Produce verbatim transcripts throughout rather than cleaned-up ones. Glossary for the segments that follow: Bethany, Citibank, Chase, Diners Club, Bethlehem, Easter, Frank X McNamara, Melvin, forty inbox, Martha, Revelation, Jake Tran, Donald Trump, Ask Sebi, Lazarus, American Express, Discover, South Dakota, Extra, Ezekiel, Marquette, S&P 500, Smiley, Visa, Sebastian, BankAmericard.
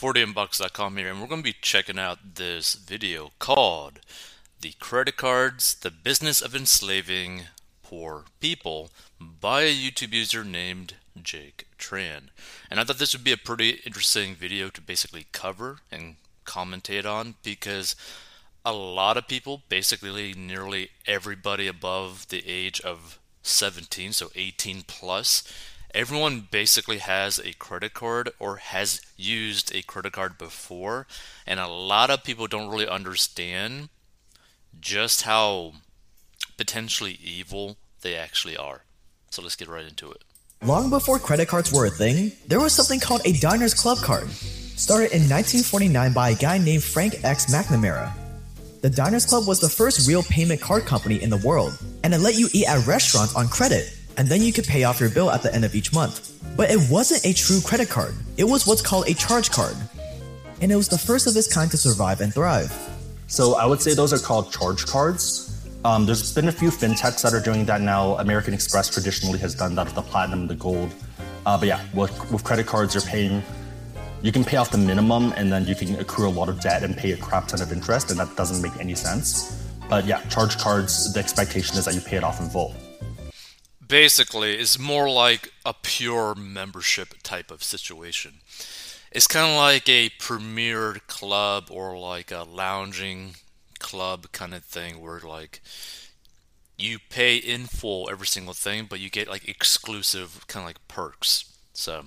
forty inbox dot com here, and we're going to be checking out this video called The Credit Cards, The Business of Enslaving Poor People by a YouTube user named Jake Tran. And I thought this would be a pretty interesting video to basically cover and commentate on, because a lot of people, basically nearly everybody above the age of seventeen, so eighteen plus, everyone basically has a credit card or has used a credit card before, and a lot of people don't really understand just how potentially evil they actually are. So let's get right into it. Long before credit cards were a thing, there was something called a Diners Club card, started in nineteen forty-nine by a guy named Frank X McNamara. The Diners Club was the first real payment card company in the world, and it let you eat at restaurants on credit, and then you could pay off your bill at the end of each month. But it wasn't a true credit card. It was what's called a charge card. And it was the first of its kind to survive and thrive. So I would say those are called charge cards. Um, there's been a few fintechs that are doing that now. American Express traditionally has done that with the platinum and the gold. Uh, but yeah, with, with credit cards, you're paying, you can pay off the minimum, and then you can accrue a lot of debt and pay a crap ton of interest, and that doesn't make any sense. But yeah, charge cards, the expectation is that you pay it off in full. Basically, it's more like a pure membership type of situation. It's kind of like a premier club or like a lounging club kind of thing, where like you pay in full every single thing, but you get like exclusive kind of like perks. So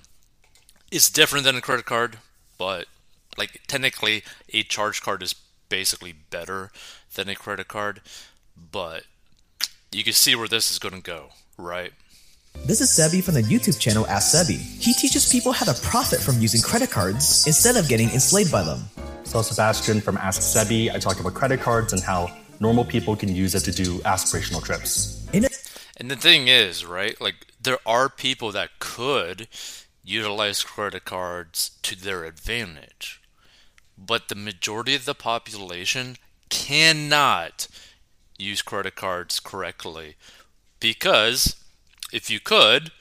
it's different than a credit card, but like technically a charge card is basically better than a credit card, but you can see where this is going to go. Right. This is Sebi from the YouTube channel Ask Sebi. He teaches people how to profit from using credit cards instead of getting enslaved by them. So Sebastian from Ask Sebi, I talk about credit cards and how normal people can use it to do aspirational trips. And the thing is, right, like there are people that could utilize credit cards to their advantage, but the majority of the population cannot use credit cards correctly. Because if you could,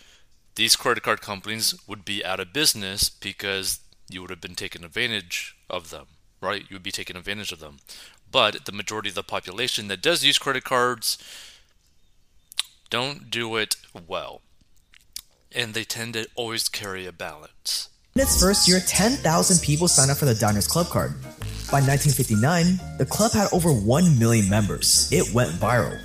these credit card companies would be out of business because you would have been taken advantage of them, right? You would be taken advantage of them. But the majority of the population that does use credit cards don't do it well. And they tend to always carry a balance. In its first year, ten thousand people signed up for the Diners Club card. By nineteen fifty-nine, the club had over one million members. It went viral.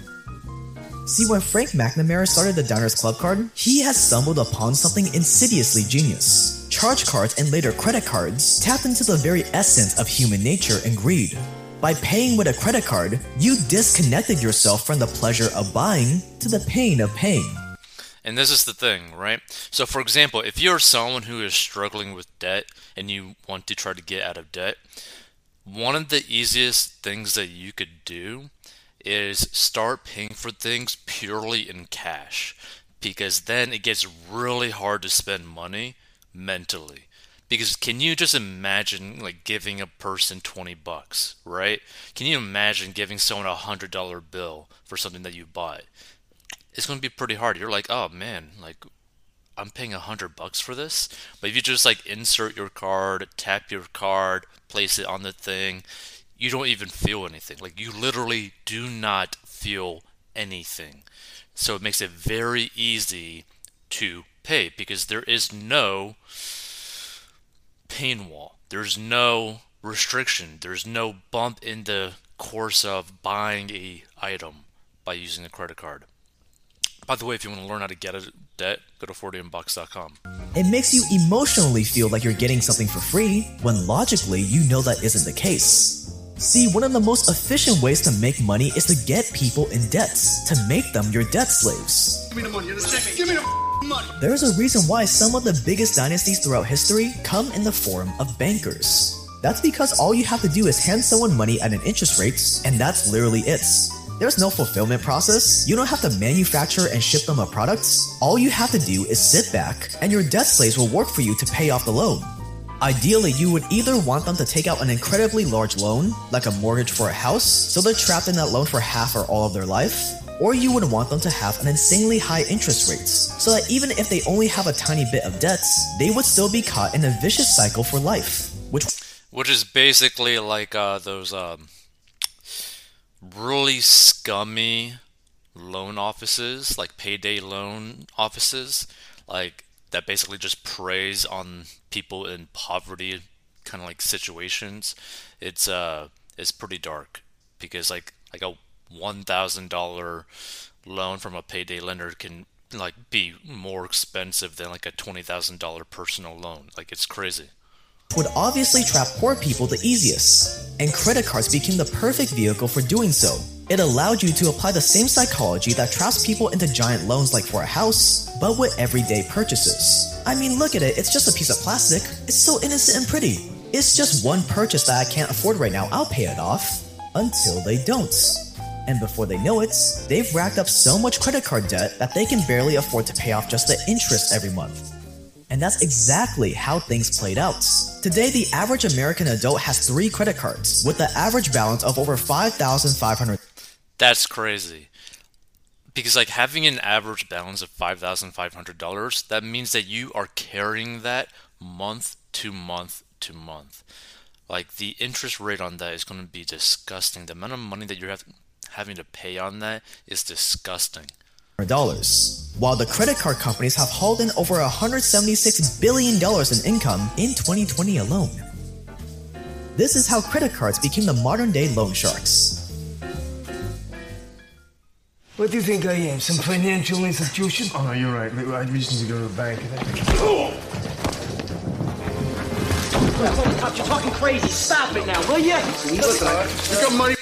See, when Frank McNamara started the Diners Club card, he had stumbled upon something insidiously genius. Charge cards and later credit cards tapped into the very essence of human nature and greed. By paying with a credit card, you disconnected yourself from the pleasure of buying to the pain of paying. And this is the thing, right? So for example, if you're someone who is struggling with debt and you want to try to get out of debt, one of the easiest things that you could do is start paying for things purely in cash, because then it gets really hard to spend money mentally. Because can you just imagine like giving a person twenty bucks, right? Can you imagine giving someone a hundred dollar bill for something that you bought? It's going to be pretty hard. You're like, oh man, like I'm paying a hundred bucks for this. But if you just like insert your card, tap your card, place it on the thing, you don't even feel anything. Like you literally do not feel anything. So it makes it very easy to pay because there is no pain wall. There's no restriction. There's no bump in the course of buying a item by using a credit card. By the way, if you want to learn how to get a debt, go to forty inbox dot com. It makes you emotionally feel like you're getting something for free when logically you know that isn't the case. See, one of the most efficient ways to make money is to get people in debts, to make them your debt slaves. Give me the money. Give me the money. There's a reason why some of the biggest dynasties throughout history come in the form of bankers. That's because all you have to do is hand someone money at an interest rate, and that's literally it. There's no fulfillment process. You don't have to manufacture and ship them a product. All you have to do is sit back, and your debt slaves will work for you to pay off the loan. Ideally, you would either want them to take out an incredibly large loan, like a mortgage for a house, so they're trapped in that loan for half or all of their life, or you would want them to have an insanely high interest rate, so that even if they only have a tiny bit of debts, they would still be caught in a vicious cycle for life. which which is basically like uh, those um, really scummy loan offices, like payday loan offices, like that basically just preys on people in poverty kind of like situations. It's uh, it's pretty dark because like like a one thousand dollar loan from a payday lender can like be more expensive than like a twenty thousand dollar personal loan. Like it's crazy. Would obviously trap poor people the easiest, and credit cards became the perfect vehicle for doing so. It allowed you to apply the same psychology that traps people into giant loans like for a house, but with everyday purchases. I mean, look at it, it's just a piece of plastic. It's so innocent and pretty. It's just one purchase that I can't afford right now, I'll pay it off. Until they don't. And before they know it, they've racked up so much credit card debt that they can barely afford to pay off just the interest every month. And that's exactly how things played out. Today, the average American adult has three credit cards, with the average balance of over five thousand five hundred dollars. That's crazy. Because like having an average balance of five thousand five hundred dollars, that means that you are carrying that month to month to month. Like the interest rate on that is going to be disgusting. The amount of money that you're having... having to pay on that is disgusting. Dollars. While the credit card companies have hauled in over one hundred seventy-six billion dollars in income in twenty twenty alone. This is how credit cards became the modern-day loan sharks. What do you think I am? Some financial institution? Oh, no, you're right. I just need to go to the bank. Oh! You're talking crazy. Stop it now, will you? Listen, you got money.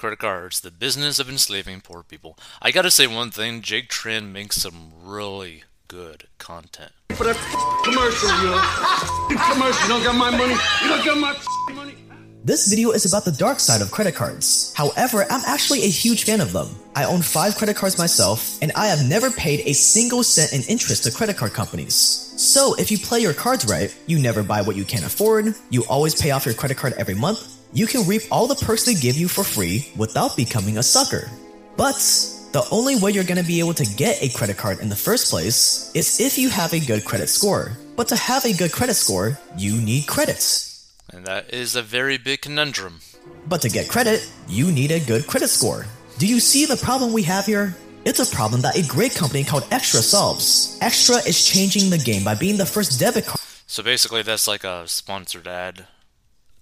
Credit cards, the business of enslaving poor people. I gotta say one thing, Jake Tran makes some really good content. For that f- commercial, you know. Commercial, you don't got my money, you don't got my f- money. This video is about the dark side of credit cards. However, I'm actually a huge fan of them. I own five credit cards myself, and I have never paid a single cent in interest to credit card companies. So if you play your cards right, you never buy what you can't afford, you always pay off your credit card every month, you can reap all the perks they give you for free without becoming a sucker. But the only way you're going to be able to get a credit card in the first place is if you have a good credit score. But to have a good credit score, you need credit. And that is a very big conundrum. But to get credit, you need a good credit score. Do you see the problem we have here? It's a problem that a great company called Extra solves. Extra is changing the game by being the first debit card. So basically that's like a sponsored ad.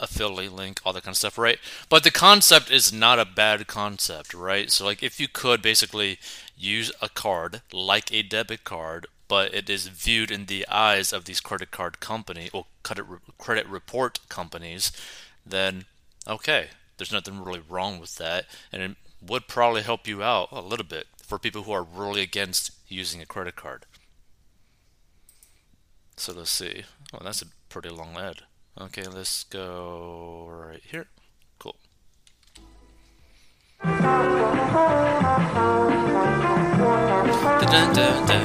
Affiliate link, all that kind of stuff, right? But the concept is not a bad concept, right? So like if you could basically use a card like a debit card, but it is viewed in the eyes of these credit card company or credit credit report companies, then okay, there's nothing really wrong with that, and it would probably help you out a little bit for people who are really against using a credit card. So let's see. Oh, that's a pretty long ad. Okay, let's go right here. Cool. Dun, dun, dun, dun.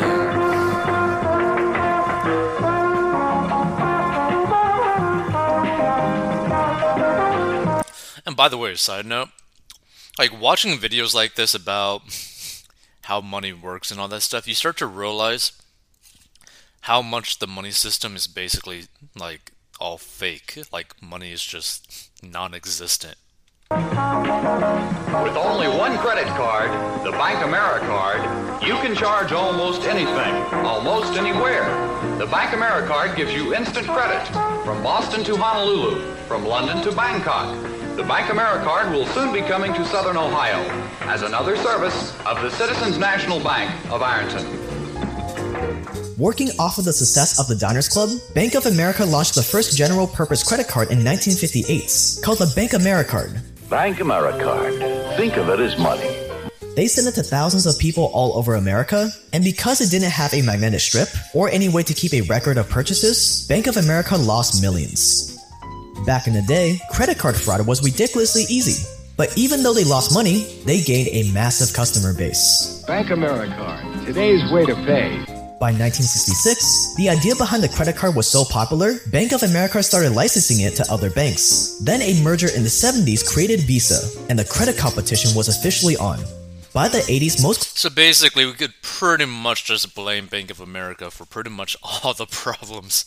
And by the way, side note, like watching videos like this about how money works and all that stuff, you start to realize how much the money system is basically like all fake, like money is just non-existent. With only one credit card, the BankAmericard, you can charge almost anything, almost anywhere. The BankAmericard gives you instant credit from Boston to Honolulu, from London to Bangkok. The BankAmericard will soon be coming to Southern Ohio as another service of the Citizens National Bank of Ironton. Working off of the success of the Diners Club, Bank of America launched the first general-purpose credit card in nineteen fifty-eight, called the BankAmericard. BankAmericard. Think of it as money. They sent it to thousands of people all over America, and because it didn't have a magnetic strip or any way to keep a record of purchases, Bank of America lost millions. Back in the day, credit card fraud was ridiculously easy. But even though they lost money, they gained a massive customer base. BankAmericard. Today's way to pay. By nineteen sixty-six, the idea behind the credit card was so popular, Bank of America started licensing it to other banks. Then a merger in the seventies created Visa, and the credit competition was officially on. By the eighties, most... So basically, we could pretty much just blame Bank of America for pretty much all the problems.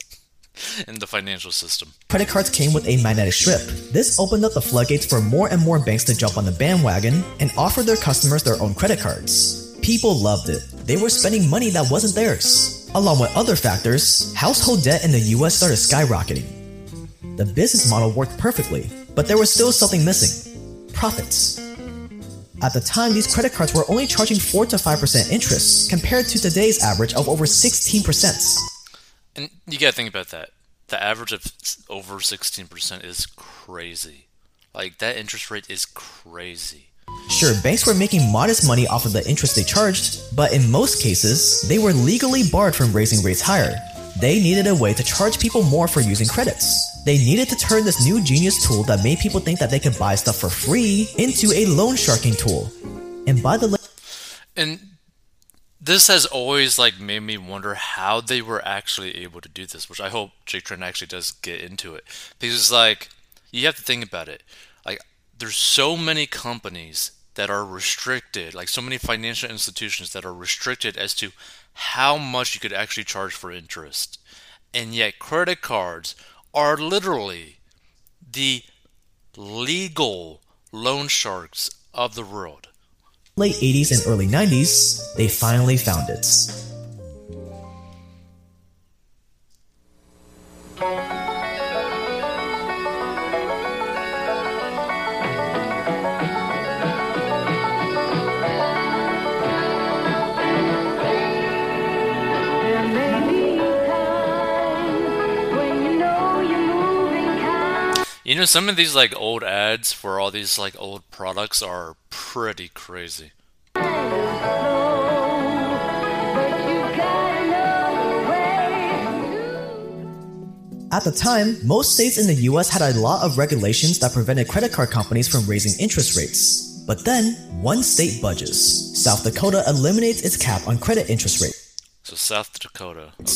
in the financial system. Credit cards came with a magnetic strip. This opened up the floodgates for more and more banks to jump on the bandwagon and offer their customers their own credit cards. People loved it. They were spending money that wasn't theirs. Along with other factors, household debt in the U S started skyrocketing. The business model worked perfectly, but there was still something missing: profits. At the time, these credit cards were only charging four to five percent interest compared to today's average of over sixteen percent. And you gotta think about that. The average of over sixteen percent is crazy. Like, that interest rate is crazy. Sure, banks were making modest money off of the interest they charged, but in most cases, they were legally barred from raising rates higher. They needed a way to charge people more for using credits. They needed to turn this new genius tool that made people think that they could buy stuff for free into a loan sharking tool. And by the and this has always like made me wonder how they were actually able to do this, which I hope Jake Tran actually does get into it, because it's like, you have to think about it. Like, there's so many companies that are restricted, like so many financial institutions that are restricted as to how much you could actually charge for interest. And yet credit cards are literally the legal loan sharks of the world. Late eighties and early nineties, they finally found it. You know, some of these like old ads for all these like old products are pretty crazy. At the time, most states in the U S had a lot of regulations that prevented credit card companies from raising interest rates. But then, one state budges. South Dakota eliminates its cap on credit interest rate. So South Dakota, okay.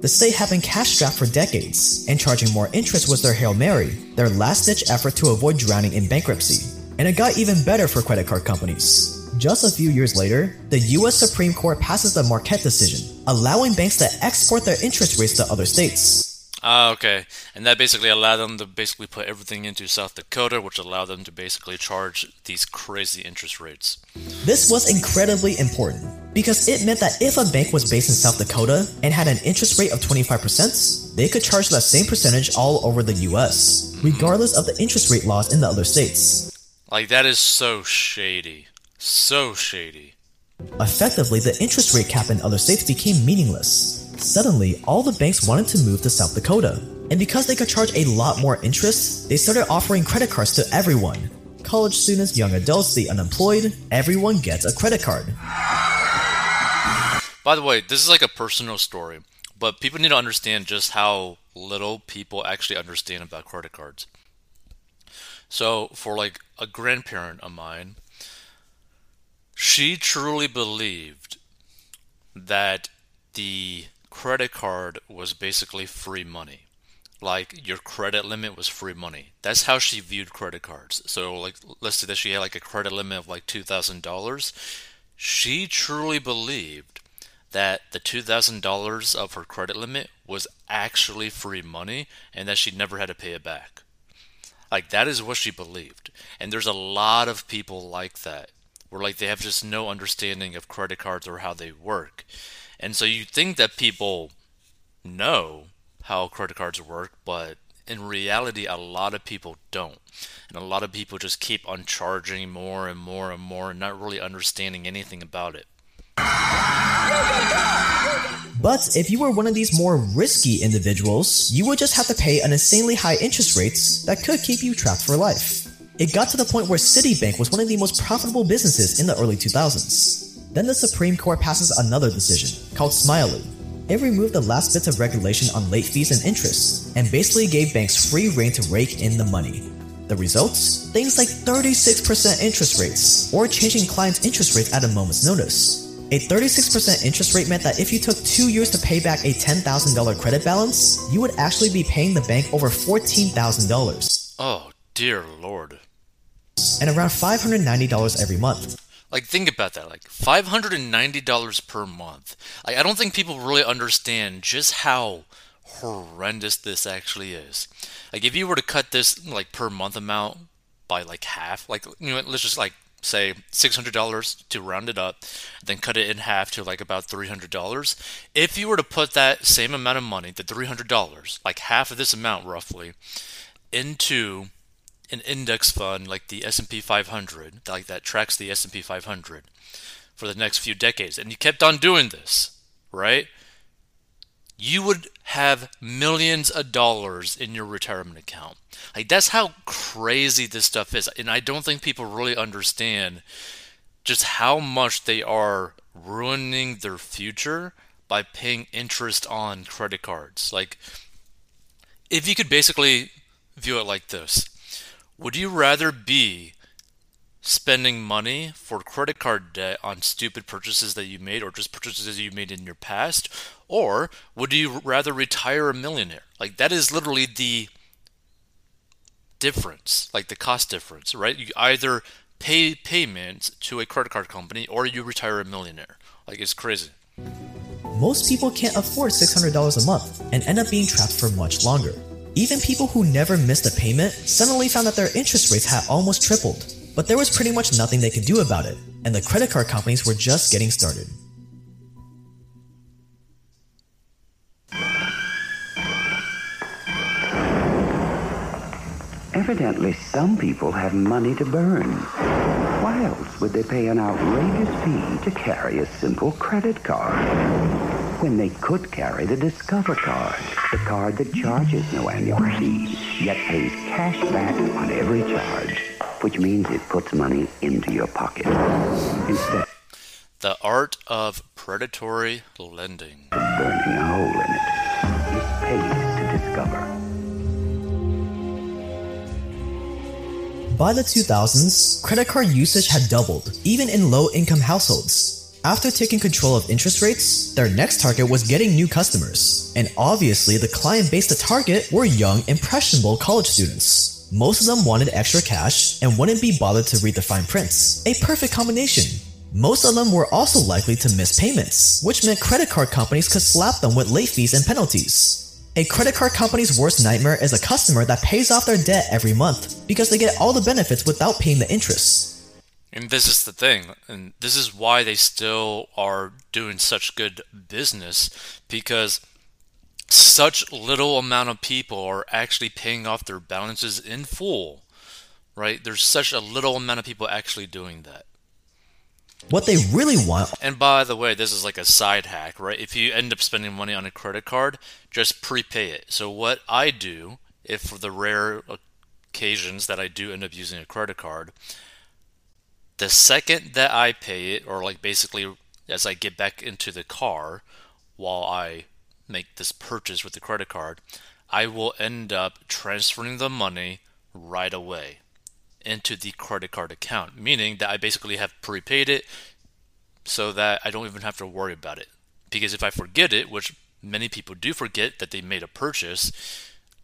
The state had been cash-strapped for decades, and charging more interest was their Hail Mary, their last-ditch effort to avoid drowning in bankruptcy. And it got even better for credit card companies. Just a few years later, the U S Supreme Court passes the Marquette decision, allowing banks to export their interest rates to other states. Ah, okay. And that basically allowed them to basically put everything into South Dakota, which allowed them to basically charge these crazy interest rates. This was incredibly important, because it meant that if a bank was based in South Dakota and had an interest rate of twenty-five percent, they could charge that same percentage all over the U S, regardless of the interest rate laws in the other states. Like, that is so shady. So shady. Effectively, the interest rate cap in other states became meaningless. Suddenly, all the banks wanted to move to South Dakota. And because they could charge a lot more interest, they started offering credit cards to everyone. College students, young adults, the unemployed, everyone gets a credit card. By the way, this is like a personal story, but people need to understand just how little people actually understand about credit cards. So for like a grandparent of mine, she truly believed that the credit card was basically free money. Like, your credit limit was free money. That's how she viewed credit cards. So like, let's say that she had like a credit limit of like two thousand dollars. She truly believed that the two thousand dollars of her credit limit was actually free money and that she never had to pay it back. Like, that is what she believed. And there's a lot of people like that, where like they have just no understanding of credit cards or how they work. And so you think that people know how credit cards work, but in reality, a lot of people don't. And a lot of people just keep on charging more and more and more and not really understanding anything about it. But if you were one of these more risky individuals, you would just have to pay an insanely high interest rates that could keep you trapped for life. It got to the point where Citibank was one of the most profitable businesses in the early two thousands. Then the Supreme Court passes another decision, called Smiley. It removed the last bits of regulation on late fees and interest, and basically gave banks free rein to rake in the money. The results? Things like thirty-six percent interest rates, or changing clients' interest rates at a moment's notice. A thirty-six percent interest rate meant that if you took two years to pay back a ten thousand dollars credit balance, you would actually be paying the bank over fourteen thousand dollars. Oh, dear Lord. And around five hundred ninety dollars every month. Like, think about that, like five hundred ninety dollars per month. Like, I don't think people really understand just how horrendous this actually is. Like, if you were to cut this like per month amount by like half, like, you know, let's just like say six hundred dollars to round it up, then cut it in half to like about three hundred dollars. If you were to put that same amount of money, the three hundred dollars, like half of this amount roughly, into an index fund like the S and P five hundred, like that tracks the S and P five hundred for the next few decades, and you kept on doing this, right? You would have millions of dollars in your retirement account. Like, that's how crazy this stuff is. And I don't think people really understand just how much they are ruining their future by paying interest on credit cards. Like, if you could basically view it like this, would you rather be spending money for credit card debt on stupid purchases that you made, or just purchases you made in your past, or would you rather retire a millionaire? Like, that is literally the difference, like the cost difference, right? You either pay payments to a credit card company or you retire a millionaire. Like, it's crazy. Most people can't afford six hundred dollars a month and end up being trapped for much longer. Even people who never missed a payment suddenly found that their interest rates had almost tripled. But there was pretty much nothing they could do about it, and the credit card companies were just getting started. Evidently, some people have money to burn. Why else would they pay an outrageous fee to carry a simple credit card, when they could carry the Discover card, the card that charges no annual fees, yet pays cash back on every charge, which means it puts money into your pocket. Instead, the art of predatory lending. Burning a hole in it is paid to Discover. By the two thousands, credit card usage had doubled, even in low-income households. After taking control of interest rates, their next target was getting new customers. And obviously, the client base to target were young, impressionable college students. Most of them wanted extra cash and wouldn't be bothered to read the fine prints. A perfect combination. Most of them were also likely to miss payments, which meant credit card companies could slap them with late fees and penalties. A credit card company's worst nightmare is a customer that pays off their debt every month because they get all the benefits without paying the interest. And this is the thing, and this is why they still are doing such good business, because such little amount of people are actually paying off their balances in full, right? There's such a little amount of people actually doing that. What they really want... And by the way, this is like a side hack, right? If you end up spending money on a credit card, just prepay it. So what I do, if for the rare occasions that I do end up using a credit card, the second that I pay it, or like basically as I get back into the car while I make this purchase with the credit card, I will end up transferring the money right away into the credit card account, meaning that I basically have prepaid it so that I don't even have to worry about it. Because if I forget it, which many people do forget that they made a purchase,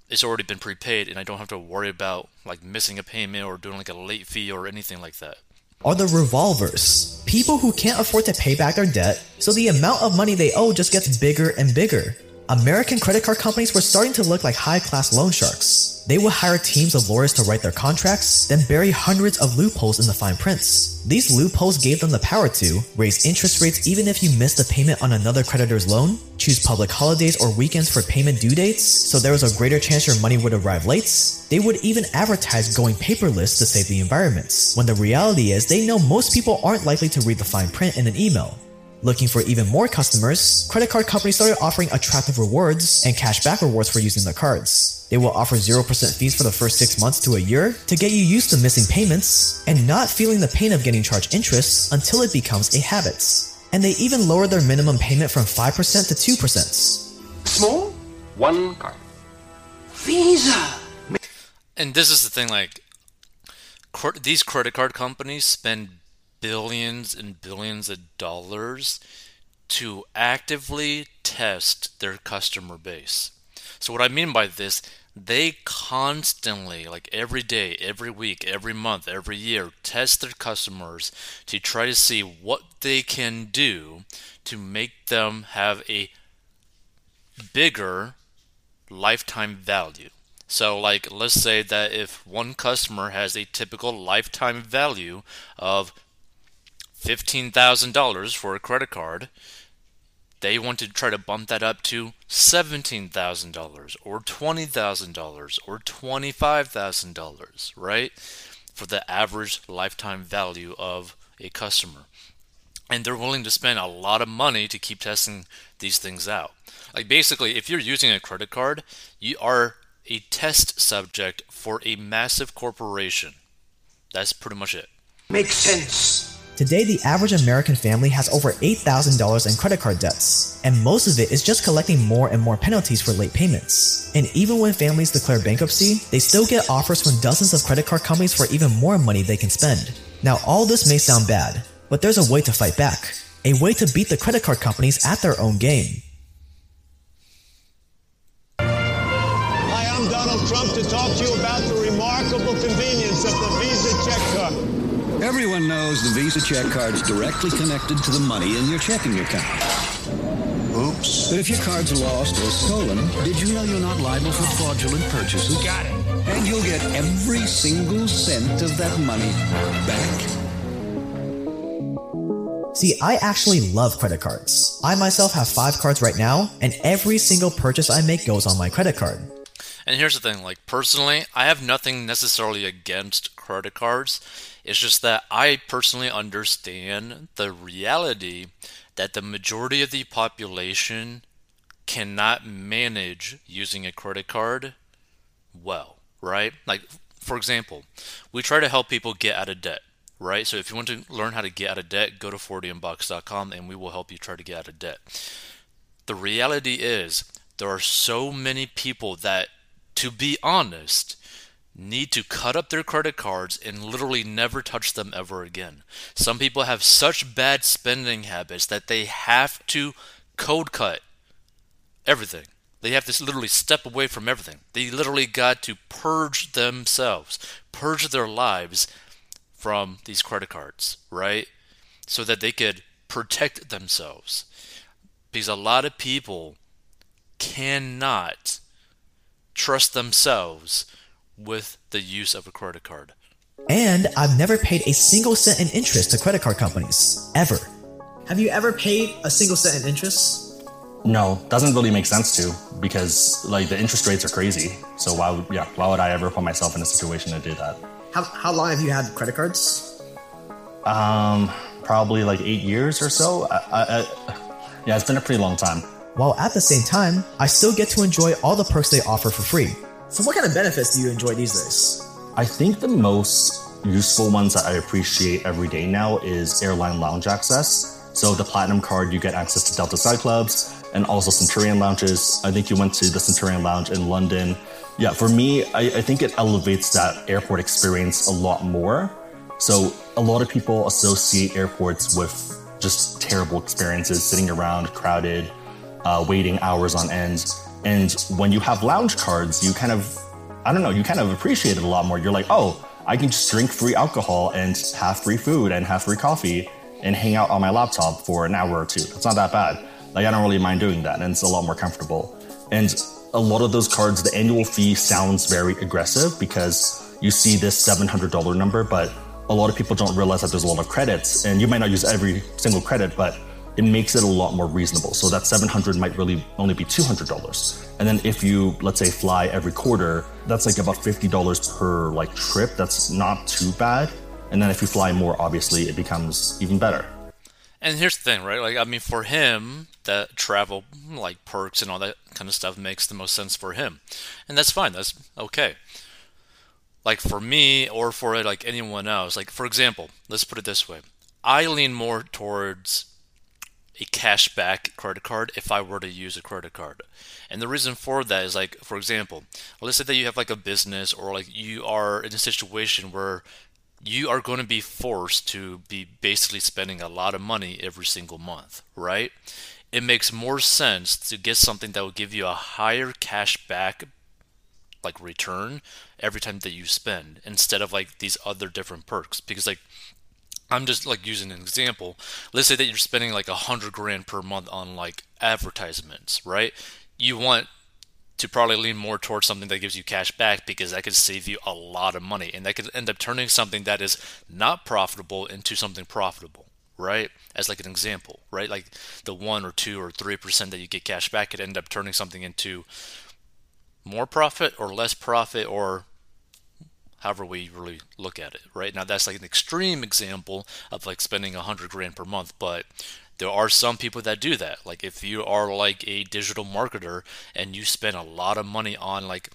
it's already been prepaid and I don't have to worry about like missing a payment or doing like a late fee or anything like that. Are the revolvers, people who can't afford to pay back their debt, so the amount of money they owe just gets bigger and bigger. American credit card companies were starting to look like high-class loan sharks. They would hire teams of lawyers to write their contracts, then bury hundreds of loopholes in the fine prints. These loopholes gave them the power to raise interest rates even if you missed a payment on another creditor's loan, choose public holidays or weekends for payment due dates, so there was a greater chance your money would arrive late. They would even advertise going paperless to save the environment, when the reality is they know most people aren't likely to read the fine print in an email. Looking for even more customers, credit card companies started offering attractive rewards and cashback rewards for using their cards. They will offer zero percent fees for the first six months to a year to get you used to missing payments and not feeling the pain of getting charged interest until it becomes a habit. And they even lowered their minimum payment from five percent to two percent. Small, one card. Visa! And this is the thing, like, these credit card companies spend billions and billions of dollars to actively test their customer base. So what I mean by this, they constantly, like every day, every week, every month, every year, test their customers to try to see what they can do to make them have a bigger lifetime value. So like, let's say that if one customer has a typical lifetime value of fifteen thousand dollars for a credit card, they want to try to bump that up to seventeen thousand dollars or twenty thousand dollars or twenty-five thousand dollars, right? For the average lifetime value of a customer. And they're willing to spend a lot of money to keep testing these things out. Like basically, if you're using a credit card, you are a test subject for a massive corporation. That's pretty much it. Makes sense. Today, the average American family has over eight thousand dollars in credit card debts, and most of it is just collecting more and more penalties for late payments. And even when families declare bankruptcy, they still get offers from dozens of credit card companies for even more money they can spend. Now, all this may sound bad, but there's a way to fight back, a way to beat the credit card companies at their own game. Hi, I'm Donald Trump to talk to you about the remarkable convenience of the Visa check card. Everyone knows the Visa check card's directly connected to the money in your checking account. Oops. But if your card's lost or stolen, did you know you're not liable for fraudulent purchases? Got it. And you'll get every single cent of that money back. See, I actually love credit cards. I myself have five cards right now, and every single purchase I make goes on my credit card. And here's the thing, like personally, I have nothing necessarily against credit cards. It's just that I personally understand the reality that the majority of the population cannot manage using a credit card well, right? Like, for example, we try to help people get out of debt. Right? So if you want to learn how to get out of debt, go to forty inbox dot com and we will help you try to get out of debt. The reality is there are so many people that, to be honest, need to cut up their credit cards and literally never touch them ever again. Some people have such bad spending habits that they have to code cut everything. They have to literally step away from everything. They literally got to purge themselves, purge their lives from these credit cards, right? So that they could protect themselves. Because a lot of people cannot trust themselves with the use of a credit card. And I've never paid a single cent in interest to credit card companies, ever. Have you ever paid a single cent in interest? No, doesn't really make sense to, because like the interest rates are crazy. So why would, yeah, why would I ever put myself in a situation to do that? How how long have you had credit cards? Um, probably like eight years or so. I, I, I, yeah, it's been a pretty long time. While at the same time, I still get to enjoy all the perks they offer for free. So what kind of benefits do you enjoy these days? I think the most useful ones that I appreciate every day now is airline lounge access. So the Platinum Card, you get access to Delta Sky Clubs and also Centurion Lounges. I think you went to the Centurion Lounge in London. Yeah, for me, I, I think it elevates that airport experience a lot more. So a lot of people associate airports with just terrible experiences, sitting around, crowded, uh, waiting hours on end. And when you have lounge cards, you kind of, I don't know, you kind of appreciate it a lot more. You're like, oh, I can just drink free alcohol and have free food and have free coffee and hang out on my laptop for an hour or two. It's not that bad. Like, I don't really mind doing that, and it's a lot more comfortable. And a lot of those cards, the annual fee sounds very aggressive because you see this seven hundred dollars number, but a lot of people don't realize that there's a lot of credits, and you might not use every single credit, but it makes it a lot more reasonable. So that seven hundred dollars might really only be two hundred dollars. And then if you, let's say, fly every quarter, that's like about fifty dollars per like trip. That's not too bad. And then if you fly more, obviously, it becomes even better. And here's the thing, right? Like, I mean, for him, the travel, like, perks and all that kind of stuff makes the most sense for him. And that's fine. That's okay. Like, for me or for, like, anyone else. Like, for example, let's put it this way. I lean more towards a cashback credit card if I were to use a credit card. And the reason for that is, like, for example, let's say that you have, like, a business or, like, you are in a situation where you are going to be forced to be basically spending a lot of money every single month, right? It makes more sense to get something that will give you a higher cash back, like return every time that you spend, instead of like these other different perks. Because like, I'm just like using an example. Let's say that you're spending like a hundred grand per month on like advertisements, right? You want to probably lean more towards something that gives you cash back, because that could save you a lot of money, and that could end up turning something that is not profitable into something profitable, right? As like an example, right? Like the one or two or three percent that you get cash back could end up turning something into more profit or less profit, or however we really look at it, right? Now that's like an extreme example of like spending a hundred grand per month, but there are some people that do that. Like if you are like a digital marketer and you spend a lot of money on like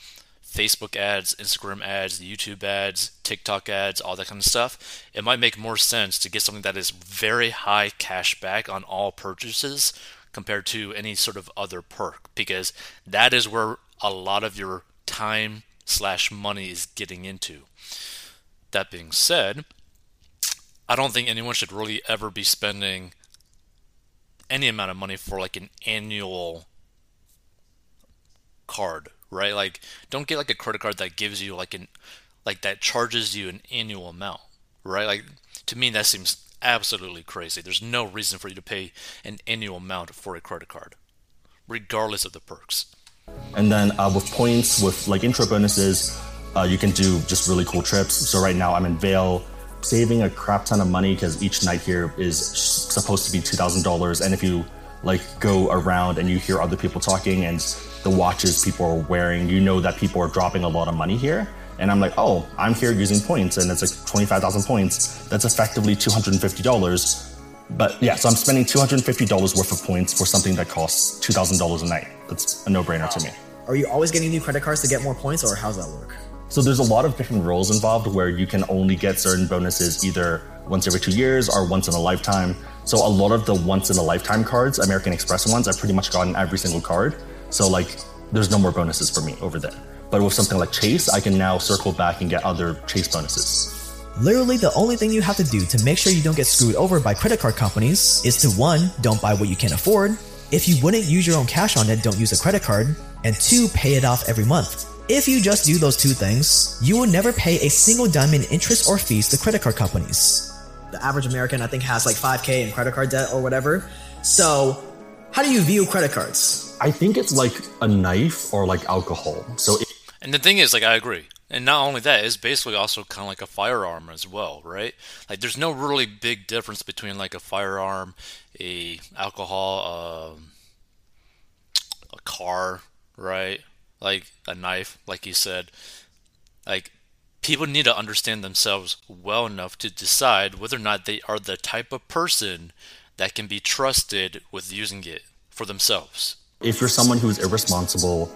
Facebook ads, Instagram ads, YouTube ads, TikTok ads, all that kind of stuff, it might make more sense to get something that is very high cash back on all purchases compared to any sort of other perk, because that is where a lot of your time slash money is getting into. That being said, I don't think anyone should really ever be spending any amount of money for like an annual card, right? Like don't get like a credit card that gives you like an, like that charges you an annual amount, right? Like to me that seems absolutely crazy. There's no reason for you to pay an annual amount for a credit card, regardless of the perks. And then uh, with points, with like intro bonuses, uh, you can do just really cool trips. So right now I'm in Vail, saving a crap ton of money because each night here is supposed to be two thousand dollars. And if you like go around and you hear other people talking and the watches people are wearing, you know that people are dropping a lot of money here. And I'm like, oh, I'm here using points and it's like twenty-five thousand points. That's effectively two hundred fifty dollars. But yeah, so I'm spending two hundred fifty dollars worth of points for something that costs two thousand dollars a night. That's a no-brainer to me. Are you always getting new credit cards to get more points, or how's that work? So there's a lot of different rules involved where you can only get certain bonuses either once every two years or once in a lifetime. So a lot of the once in a lifetime cards, American Express ones, I've pretty much gotten every single card. So like there's no more bonuses for me over there. But with something like Chase, I can now circle back and get other Chase bonuses. Literally the only thing you have to do to make sure you don't get screwed over by credit card companies is to one, don't buy what you can't afford. If you wouldn't use your own cash on it, don't use a credit card. And two, pay it off every month. If you just do those two things, you will never pay a single dime in interest or fees to credit card companies. The average American, I think, has like five K in credit card debt or whatever. So how do you view credit cards? I think it's like a knife or like alcohol. So, it- And the thing is, like, I agree. And not only that, it's basically also kind of like a firearm as well, right? Like there's no really big difference between like a firearm, a alcohol, um, a car, right? Like a knife, like you said. Like people need to understand themselves well enough to decide whether or not they are the type of person that can be trusted with using it for themselves. If you're someone who's irresponsible,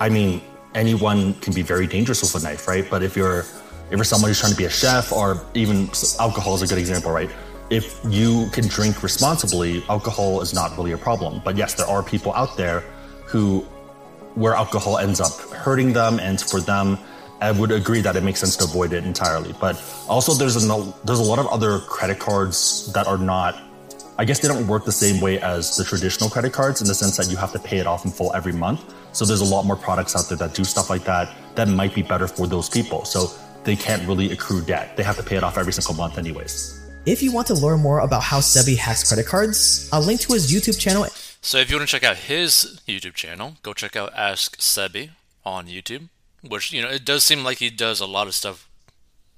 I mean, anyone can be very dangerous with a knife, right? But if you're if you're someone who's trying to be a chef, or even alcohol is a good example, right? If you can drink responsibly, alcohol is not really a problem. But yes, there are people out there who where alcohol ends up hurting them, and for them, I would agree that it makes sense to avoid it entirely. But also there's a, there's a lot of other credit cards that are not, I guess they don't work the same way as the traditional credit cards in the sense that you have to pay it off in full every month. So there's a lot more products out there that do stuff like that that might be better for those people. So they can't really accrue debt. They have to pay it off every single month anyways. If you want to learn more about how Sebi hacks credit cards, I'll link to his YouTube channel. So if you want to check out his YouTube channel, go check out Ask Sebi on YouTube, which, you know, it does seem like he does a lot of stuff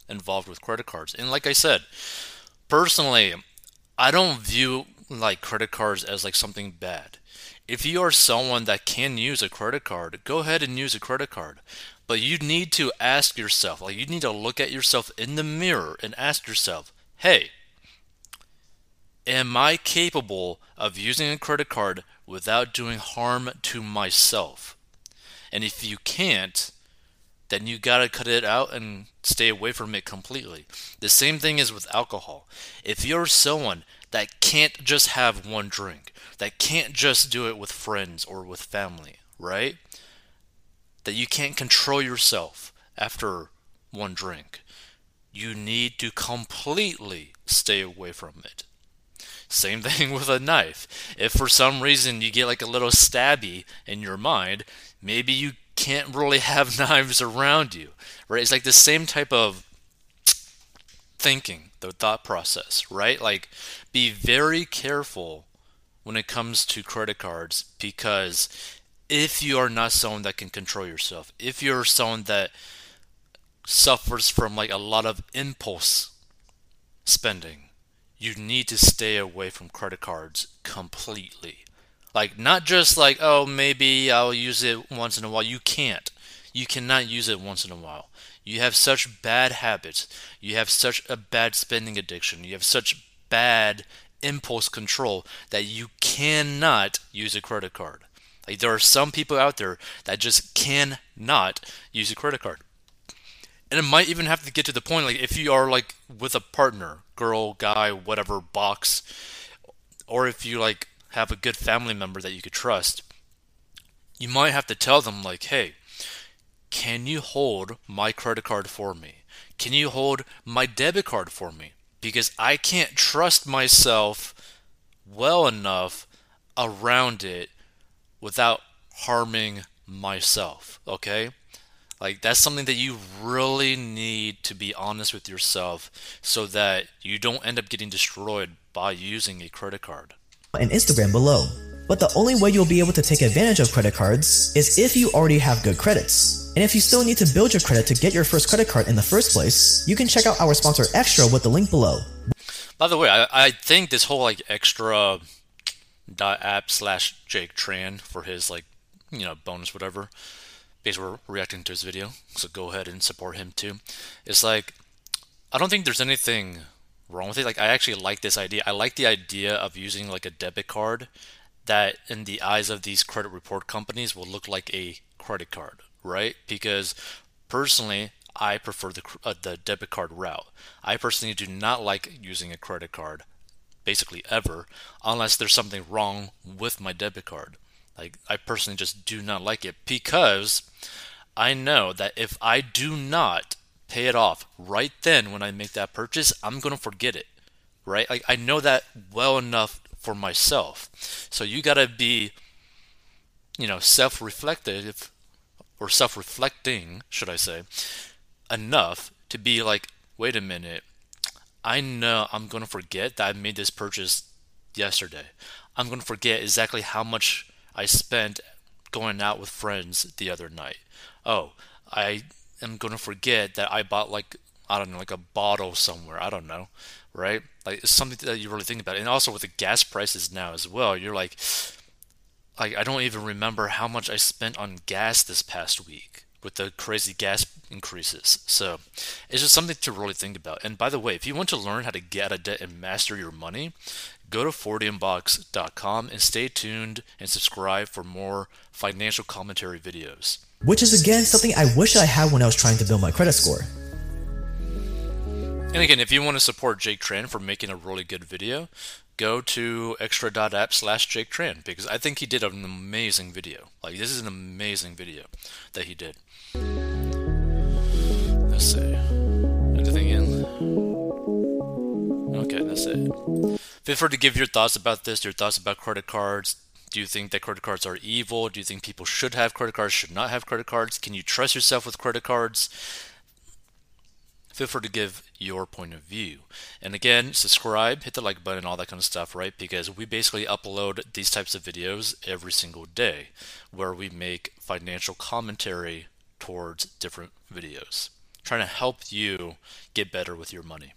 involved with credit cards. And like I said, personally, I don't view like credit cards as like something bad. If you are someone that can use a credit card, go ahead and use a credit card. But you need to ask yourself, like you need to look at yourself in the mirror and ask yourself, hey, am I capable of using a credit card without doing harm to myself? And if you can't, then you gotta cut it out and stay away from it completely. The same thing is with alcohol. If you're someone that can't just have one drink, that can't just do it with friends or with family, right? That you can't control yourself after one drink. You need to completely stay away from it. Same thing with a knife. If for some reason you get like a little stabby in your mind, maybe you can't really have knives around you, right? It's like the same type of thinking, the thought process, right? Like be very careful when it comes to credit cards, because if you are not someone that can control yourself, if you're someone that suffers from like a lot of impulse spending, you need to stay away from credit cards completely. Like, not just like, oh, maybe I'll use it once in a while. You can't. You cannot use it once in a while. You have such bad habits. You have such a bad spending addiction. You have such bad impulse control that you cannot use a credit card. Like, there are some people out there that just cannot use a credit card. And it might even have to get to the point, like, if you are, like, with a partner, girl, guy, whatever, box, or if you, like, have a good family member that you could trust, you might have to tell them, like, hey, can you hold my credit card for me? Can you hold my debit card for me? Because I can't trust myself well enough around it without harming myself, okay? Like, that's something that you really need to be honest with yourself so that you don't end up getting destroyed by using a credit card. And Instagram below. But the only way you'll be able to take advantage of credit cards is if you already have good credits. And if you still need to build your credit to get your first credit card in the first place, you can check out our sponsor Extra with the link below. By the way, I, I think this whole like extra app slash Jake Tran for his like, you know, bonus whatever. Because we're reacting to his video, so go ahead and support him too. It's like, I don't think there's anything wrong with it. Like, I actually like this idea. I like the idea of using like a debit card that in the eyes of these credit report companies will look like a credit card, right? Because personally, I prefer the uh, the debit card route. I personally do not like using a credit card basically ever, unless there's something wrong with my debit card. Like, I personally just do not like it because I know that if I do not pay it off right then when I make that purchase, I'm going to forget it, right? Like, I know that well enough for myself. So you got to be, you know, self-reflective or self-reflecting, should I say, enough to be like, wait a minute, I know I'm going to forget that I made this purchase yesterday. I'm going to forget exactly how much I spent going out with friends the other night. Oh, I am going to forget that I bought like, I don't know, like a bottle somewhere. I don't know, right? Like, it's something that you really think about. And also with the gas prices now as well, you're like, like I don't even remember how much I spent on gas this past week with the crazy gas increases. So it's just something to really think about. And by the way, if you want to learn how to get out of debt and master your money, go to forty inbox dot com and stay tuned and subscribe for more financial commentary videos. Which is, again, something I wish I had when I was trying to build my credit score. And again, if you want to support Jake Tran for making a really good video, go to extra.app slash Jake Tran because I think he did an amazing video. Like, this is an amazing video that he did. Let's see. Anything in? Okay, that's it. Feel free to give your thoughts about this, your thoughts about credit cards. Do you think that credit cards are evil? Do you think people should have credit cards, should not have credit cards? Can you trust yourself with credit cards? Feel free to give your point of view. And again, subscribe, hit the like button, all that kind of stuff, right? Because we basically upload these types of videos every single day where we make financial commentary towards different videos, trying to help you get better with your money.